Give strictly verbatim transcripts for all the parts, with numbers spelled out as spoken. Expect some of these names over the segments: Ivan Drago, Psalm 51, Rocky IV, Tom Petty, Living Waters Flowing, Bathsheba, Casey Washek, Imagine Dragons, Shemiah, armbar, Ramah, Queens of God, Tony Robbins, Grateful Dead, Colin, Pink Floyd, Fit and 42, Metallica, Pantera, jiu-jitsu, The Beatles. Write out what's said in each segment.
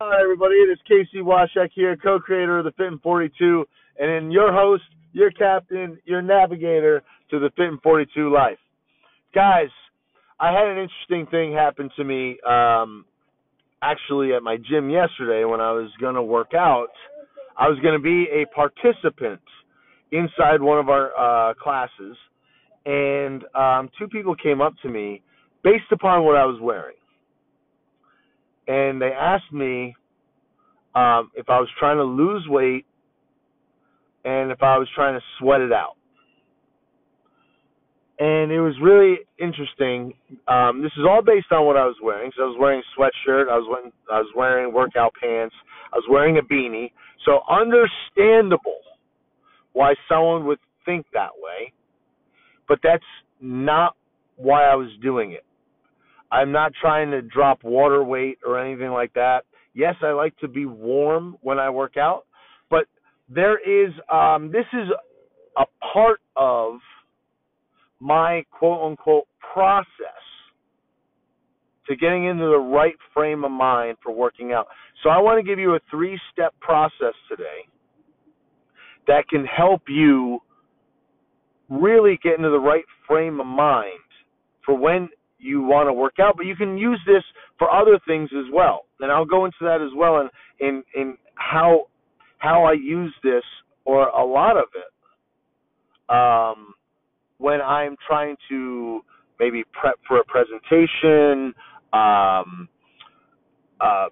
Hi everybody, it is Casey Washek here, co-creator of the Fit and forty-two, and in your host, your captain, your navigator to the Fit and forty-two life. Guys, I had an interesting thing happen to me um, actually at my gym yesterday when I was going to work out. I was going to be a participant inside one of our uh, classes, and um, two people came up to me based upon what I was wearing. And they asked me um, if I was trying to lose weight and if I was trying to sweat it out. And it was really interesting. Um, this is all based on what I was wearing. So I was wearing a sweatshirt. I was wearing, I was wearing workout pants. I was wearing a beanie. So understandable why someone would think that way. But that's not why I was doing it. I'm not trying to drop water weight or anything like that. Yes, I like to be warm when I work out, but there is, um, this is a part of my quote unquote process to getting into the right frame of mind for working out. So I want to give you a three-step process today that can help you really get into the right frame of mind for when you want to work out, but you can use this for other things as well. And I'll go into that as well and in, in, in how how I use this, or a lot of it, um, when I'm trying to maybe prep for a presentation, um, uh,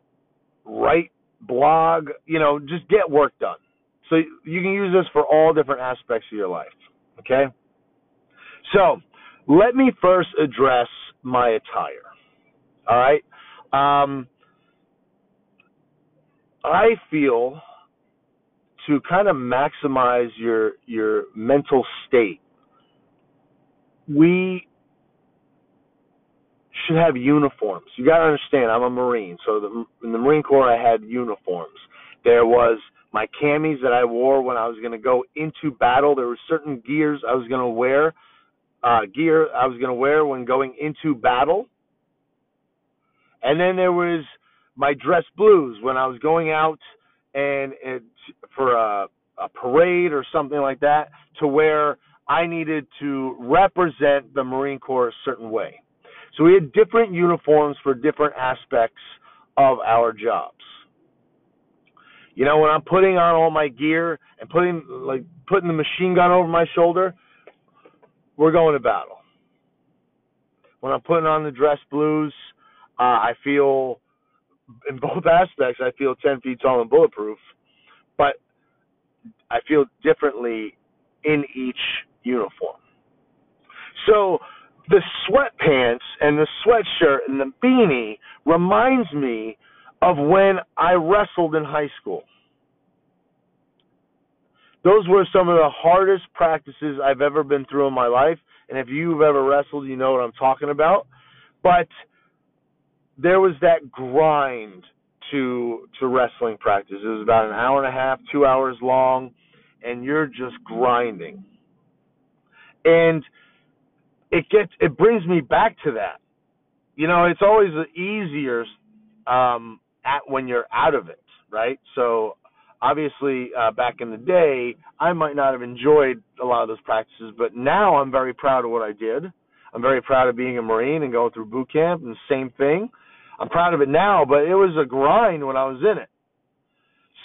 write, blog, you know, just get work done. So you can use this for all different aspects of your life, okay? So let me first address my attire, all right? Um, I feel to kind of maximize your your mental state, we should have uniforms. You got to understand, I'm a Marine, so the, in the Marine Corps, I had uniforms. There was my camis that I wore when I was going to go into battle. There were certain gears I was going to wear. Uh, gear I was going to wear when going into battle. And then there was my dress blues when I was going out and, and for a, a parade or something like that, to where I needed to represent the Marine Corps a certain way. So we had different uniforms for different aspects of our jobs. You know, when I'm putting on all my gear and putting like putting the machine gun over my shoulder, we're going to battle. When I'm putting on the dress blues, uh, I feel, in both aspects, I feel ten feet tall and bulletproof, but I feel differently in each uniform. So the sweatpants and the sweatshirt and the beanie reminds me of when I wrestled in high school. Those were some of the hardest practices I've ever been through in my life. And if you've ever wrestled, you know what I'm talking about. But there was that grind to to wrestling practice. It was about an hour and a half, two hours long, and you're just grinding. And it gets it brings me back to that. You know, it's always easier um, at when you're out of it, right? So Obviously, uh, back in the day, I might not have enjoyed a lot of those practices, but now I'm very proud of what I did. I'm very proud of being a Marine and going through boot camp and the same thing. I'm proud of it now, but it was a grind when I was in it.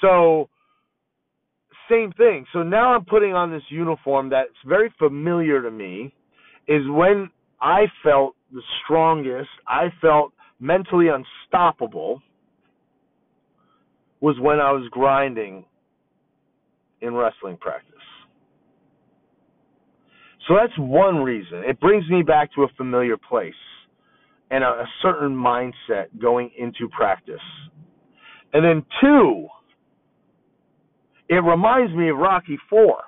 So, same thing. So now I'm putting on this uniform that's very familiar to me, is when I felt the strongest, I felt mentally unstoppable, was when I was grinding in wrestling practice. So that's one reason. It brings me back to a familiar place and a, a certain mindset going into practice. And then two, it reminds me of Rocky four.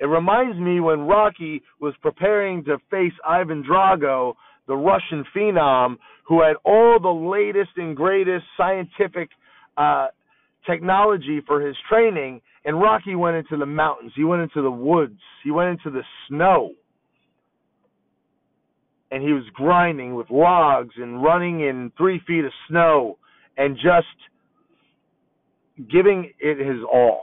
It reminds me when Rocky was preparing to face Ivan Drago, the Russian phenom who had all the latest and greatest scientific uh, technology for his training, And Rocky went into the mountains. He went into the woods. He went into the snow. And he was grinding with logs and running in three feet of snow and just giving it his all.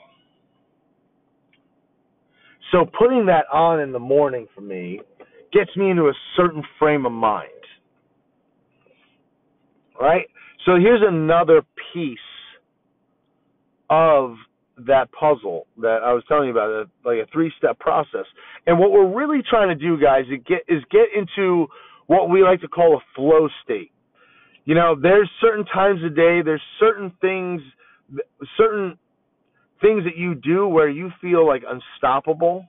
So putting that on in the morning for me gets me into a certain frame of mind. Right? So here's another piece of that puzzle that I was telling you about, like a three-step process. And what we're really trying to do, guys, is get, is get into what we like to call a flow state. You know, there's certain times a day, there's certain things, certain things that you do where you feel like unstoppable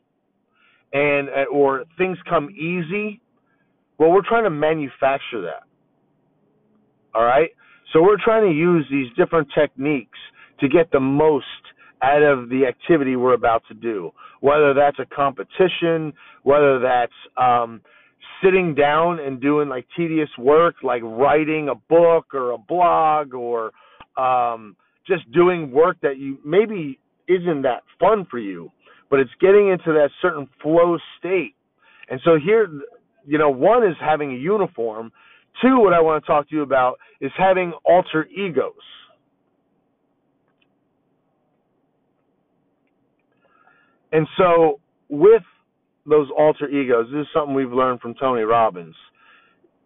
and or things come easy. Well, we're trying to manufacture that. All right? So we're trying to use these different techniques to get the most out of the activity we're about to do, whether that's a competition, whether that's um, sitting down and doing like tedious work, like writing a book or a blog, or um, just doing work that you maybe isn't that fun for you, but it's getting into that certain flow state. And so here, you know, one is having a uniform. Two, what I want to talk to you about is having alter egos. And so with those alter egos, this is something we've learned from Tony Robbins.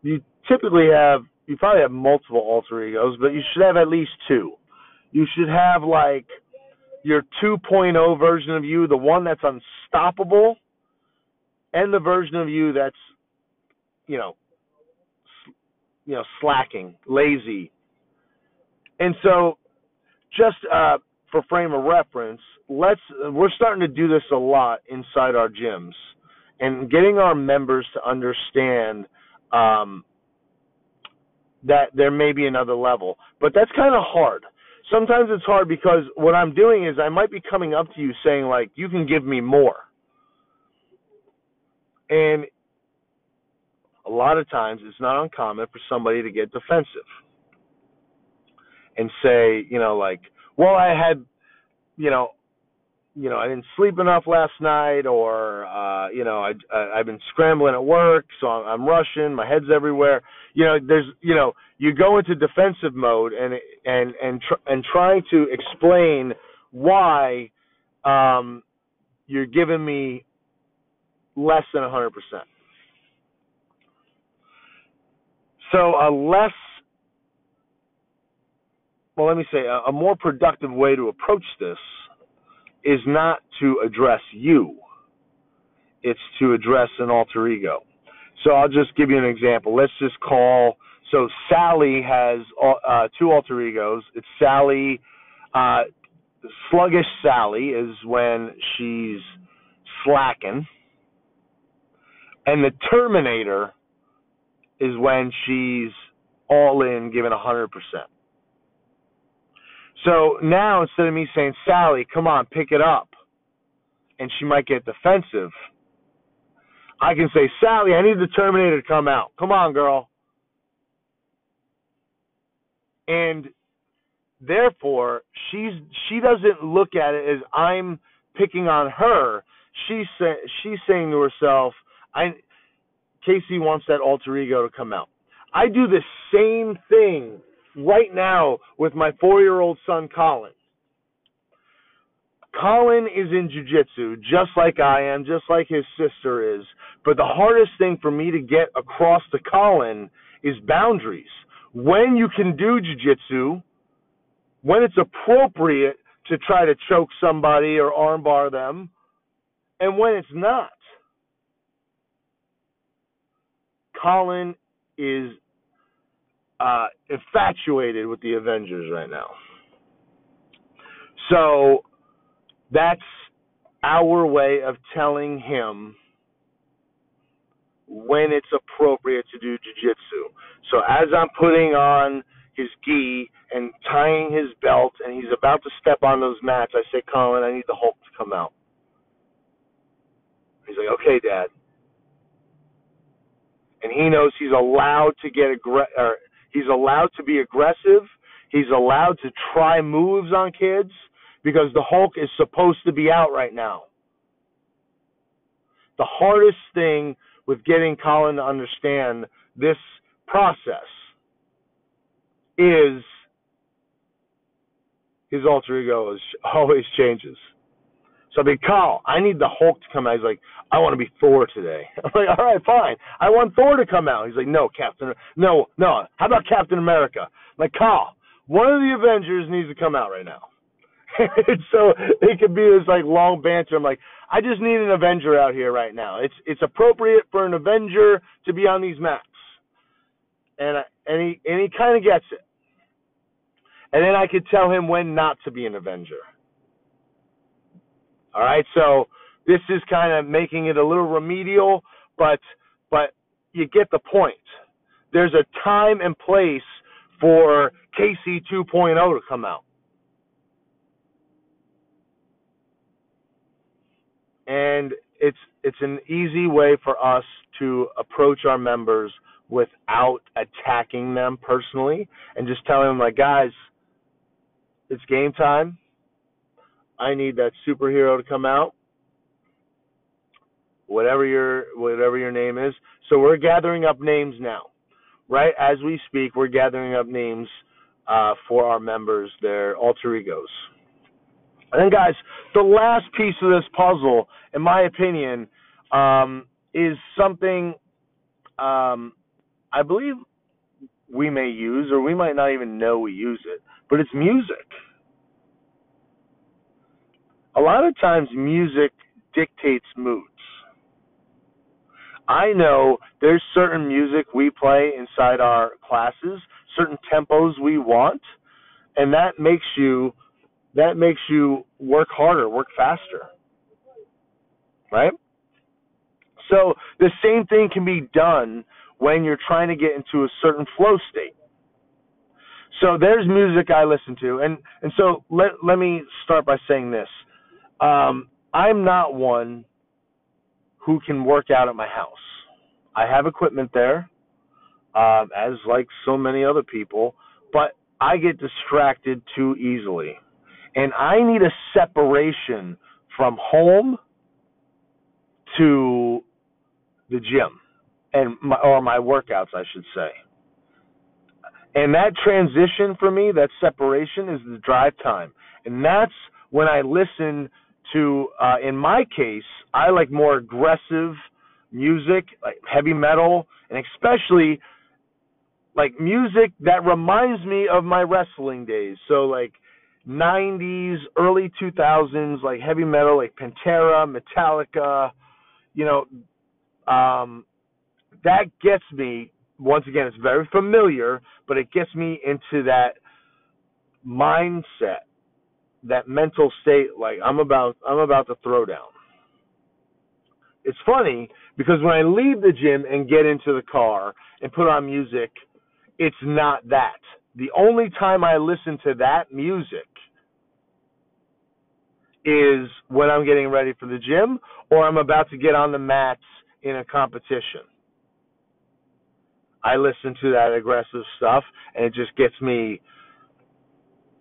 You typically have, you probably have multiple alter egos, but you should have at least two. You should have like your two point oh version of you, the one that's unstoppable, and the version of you that's, you know, you know, slacking, lazy. And so just uh, for frame of reference, let's we're starting to do this a lot inside our gyms and getting our members to understand um, that there may be another level. But that's kind of hard. Sometimes it's hard because what I'm doing is I might be coming up to you saying, like, you can give me more. And a lot of times it's not uncommon for somebody to get defensive and say, you know, like, well, I had, you know, you know, I didn't sleep enough last night, or, uh, you know, I, I, I've been scrambling at work, so I'm, I'm rushing, my head's everywhere. You know, there's, you know, you go into defensive mode and, and, and, tr- and trying to explain why um, you're giving me less than one hundred percent. So a less, well, let me say, a, a more productive way to approach this is not to address you. It's to address an alter ego. So I'll just give you an example. Let's just call, so Sally has uh, two alter egos. It's Sally, uh, sluggish Sally is when she's slacking. And the Terminator is when she's all in, giving one hundred percent. So now instead of me saying, Sally, come on, pick it up, and she might get defensive, I can say, Sally, I need the Terminator to come out. Come on, girl. And therefore, she's she doesn't look at it as I'm picking on her. She's, she's saying to herself, I... Casey wants that alter ego to come out. I do the same thing right now with my four-year-old son, Colin. Colin is in jiu-jitsu, just like I am, just like his sister is. But the hardest thing for me to get across to Colin is boundaries. When you can do jiu-jitsu, when it's appropriate to try to choke somebody or armbar them, and when it's not. Colin is uh, infatuated with the Avengers right now. So that's our way of telling him when it's appropriate to do jiu-jitsu. So as I'm putting on his gi and tying his belt and he's about to step on those mats, I say, Colin, I need the Hulk to come out. He's like, okay, Dad. And he knows he's allowed to get aggr- or he's allowed to be aggressive. He's allowed to try moves on kids because the Hulk is supposed to be out right now. The hardest thing with getting Colin to understand this process is his alter ego is, always changes. So I'd be, Kyle, I need the Hulk to come out. He's like, I want to be Thor today. I'm like, all right, fine. I want Thor to come out. He's like, no, Captain. No, no. How about Captain America? I'm like, Kyle, one of the Avengers needs to come out right now. And so it could be this like long banter. I'm like, I just need an Avenger out here right now. It's it's appropriate for an Avenger to be on these maps. And I, and he and he kind of gets it. And then I could tell him when not to be an Avenger. All right, so this is kind of making it a little remedial, but but you get the point. There's a time and place for Casey two point oh to come out. And it's it's an easy way for us to approach our members without attacking them personally and just telling them, like, guys, it's game time. I need that superhero to come out, whatever your whatever your name is. So we're gathering up names now, right? As we speak, we're gathering up names uh, for our members, their alter egos. And then, guys, the last piece of this puzzle, in my opinion, um, is something um, I believe we may use, or we might not even know we use it, but it's music. A lot of times music dictates moods. I know there's certain music we play inside our classes, certain tempos we want, and that makes you that makes you work harder, work faster. Right? So the same thing can be done when you're trying to get into a certain flow state. So there's music I listen to, and, and so let let me start by saying this. Um, I'm not one who can work out at my house. I have equipment there, um, as like so many other people, but I get distracted too easily. And I need a separation from home to the gym, and my, or my workouts, I should say. And that transition for me, that separation, is the drive time. And that's when I listen to, uh, in my case, I like more aggressive music, like heavy metal, and especially like music that reminds me of my wrestling days. So like nineties, early two thousands, like heavy metal, like Pantera, Metallica, you know, um, that gets me. Once again, it's very familiar, but it gets me into that mindset, that mental state, like I'm about I'm about to throw down. It's funny because when I leave the gym and get into the car and put on music, it's not that. The only time I listen to that music is when I'm getting ready for the gym or I'm about to get on the mats in a competition. I listen to that aggressive stuff, and it just gets me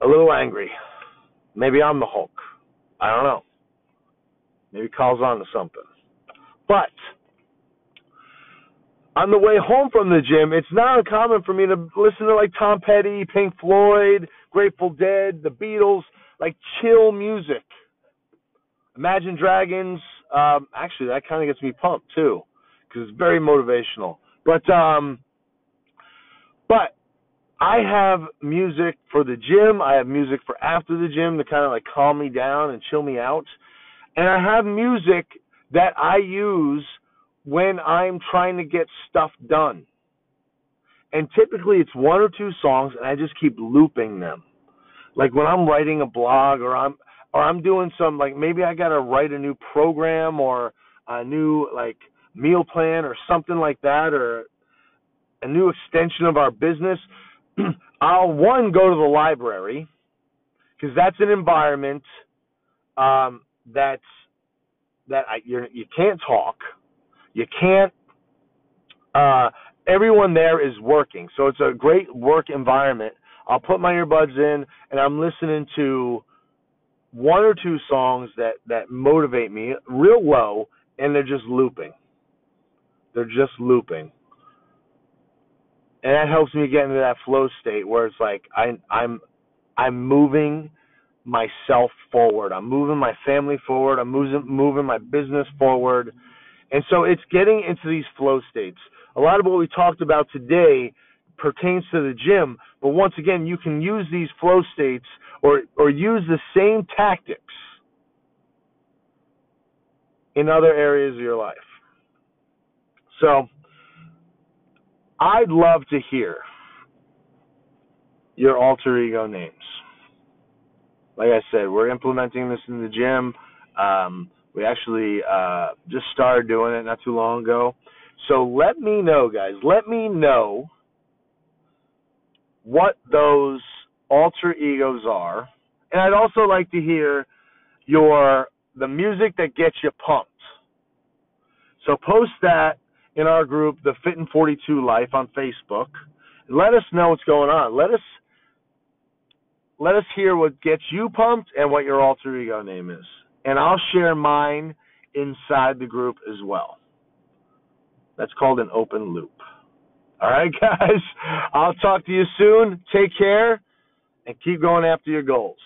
a little angry. Maybe I'm the Hulk. I don't know. Maybe it calls on to something. But on the way home from the gym, it's not uncommon for me to listen to, like, Tom Petty, Pink Floyd, Grateful Dead, The Beatles, like chill music. Imagine Dragons. Um, actually, that kind of gets me pumped, too, because it's very motivational. But um, but I have music for the gym. I have music for after the gym to kind of like calm me down and chill me out. And I have music that I use when I'm trying to get stuff done. And typically it's one or two songs, and I just keep looping them. Like when I'm writing a blog or I'm or I'm doing some, like maybe I got to write a new program or a new like meal plan or something like that, or a new extension of our business, I'll, one, go to the library, because that's an environment um, that's, that I, you're, you can't talk. You can't, uh, everyone there is working. So it's a great work environment. I'll put my earbuds in, and I'm listening to one or two songs that, that motivate me real low, and they're just looping. They're just looping. And that helps me get into that flow state where it's like I, I'm I'm moving myself forward. I'm moving my family forward. I'm moving, moving my business forward. And so it's getting into these flow states. A lot of what we talked about today pertains to the gym, but once again, you can use these flow states or, or use the same tactics in other areas of your life. So I'd love to hear your alter ego names. Like I said, we're implementing this in the gym. Um, we actually uh, just started doing it not too long ago. So let me know, guys. Let me know what those alter egos are. And I'd also like to hear your the music that gets you pumped. So post that in our group, the Fit and forty-two Life on Facebook. Let us know what's going on. Let us let us hear what gets you pumped and what your alter ego name is. And I'll share mine inside the group as well. That's called an open loop. All right, guys, I'll talk to you soon. Take care and keep going after your goals.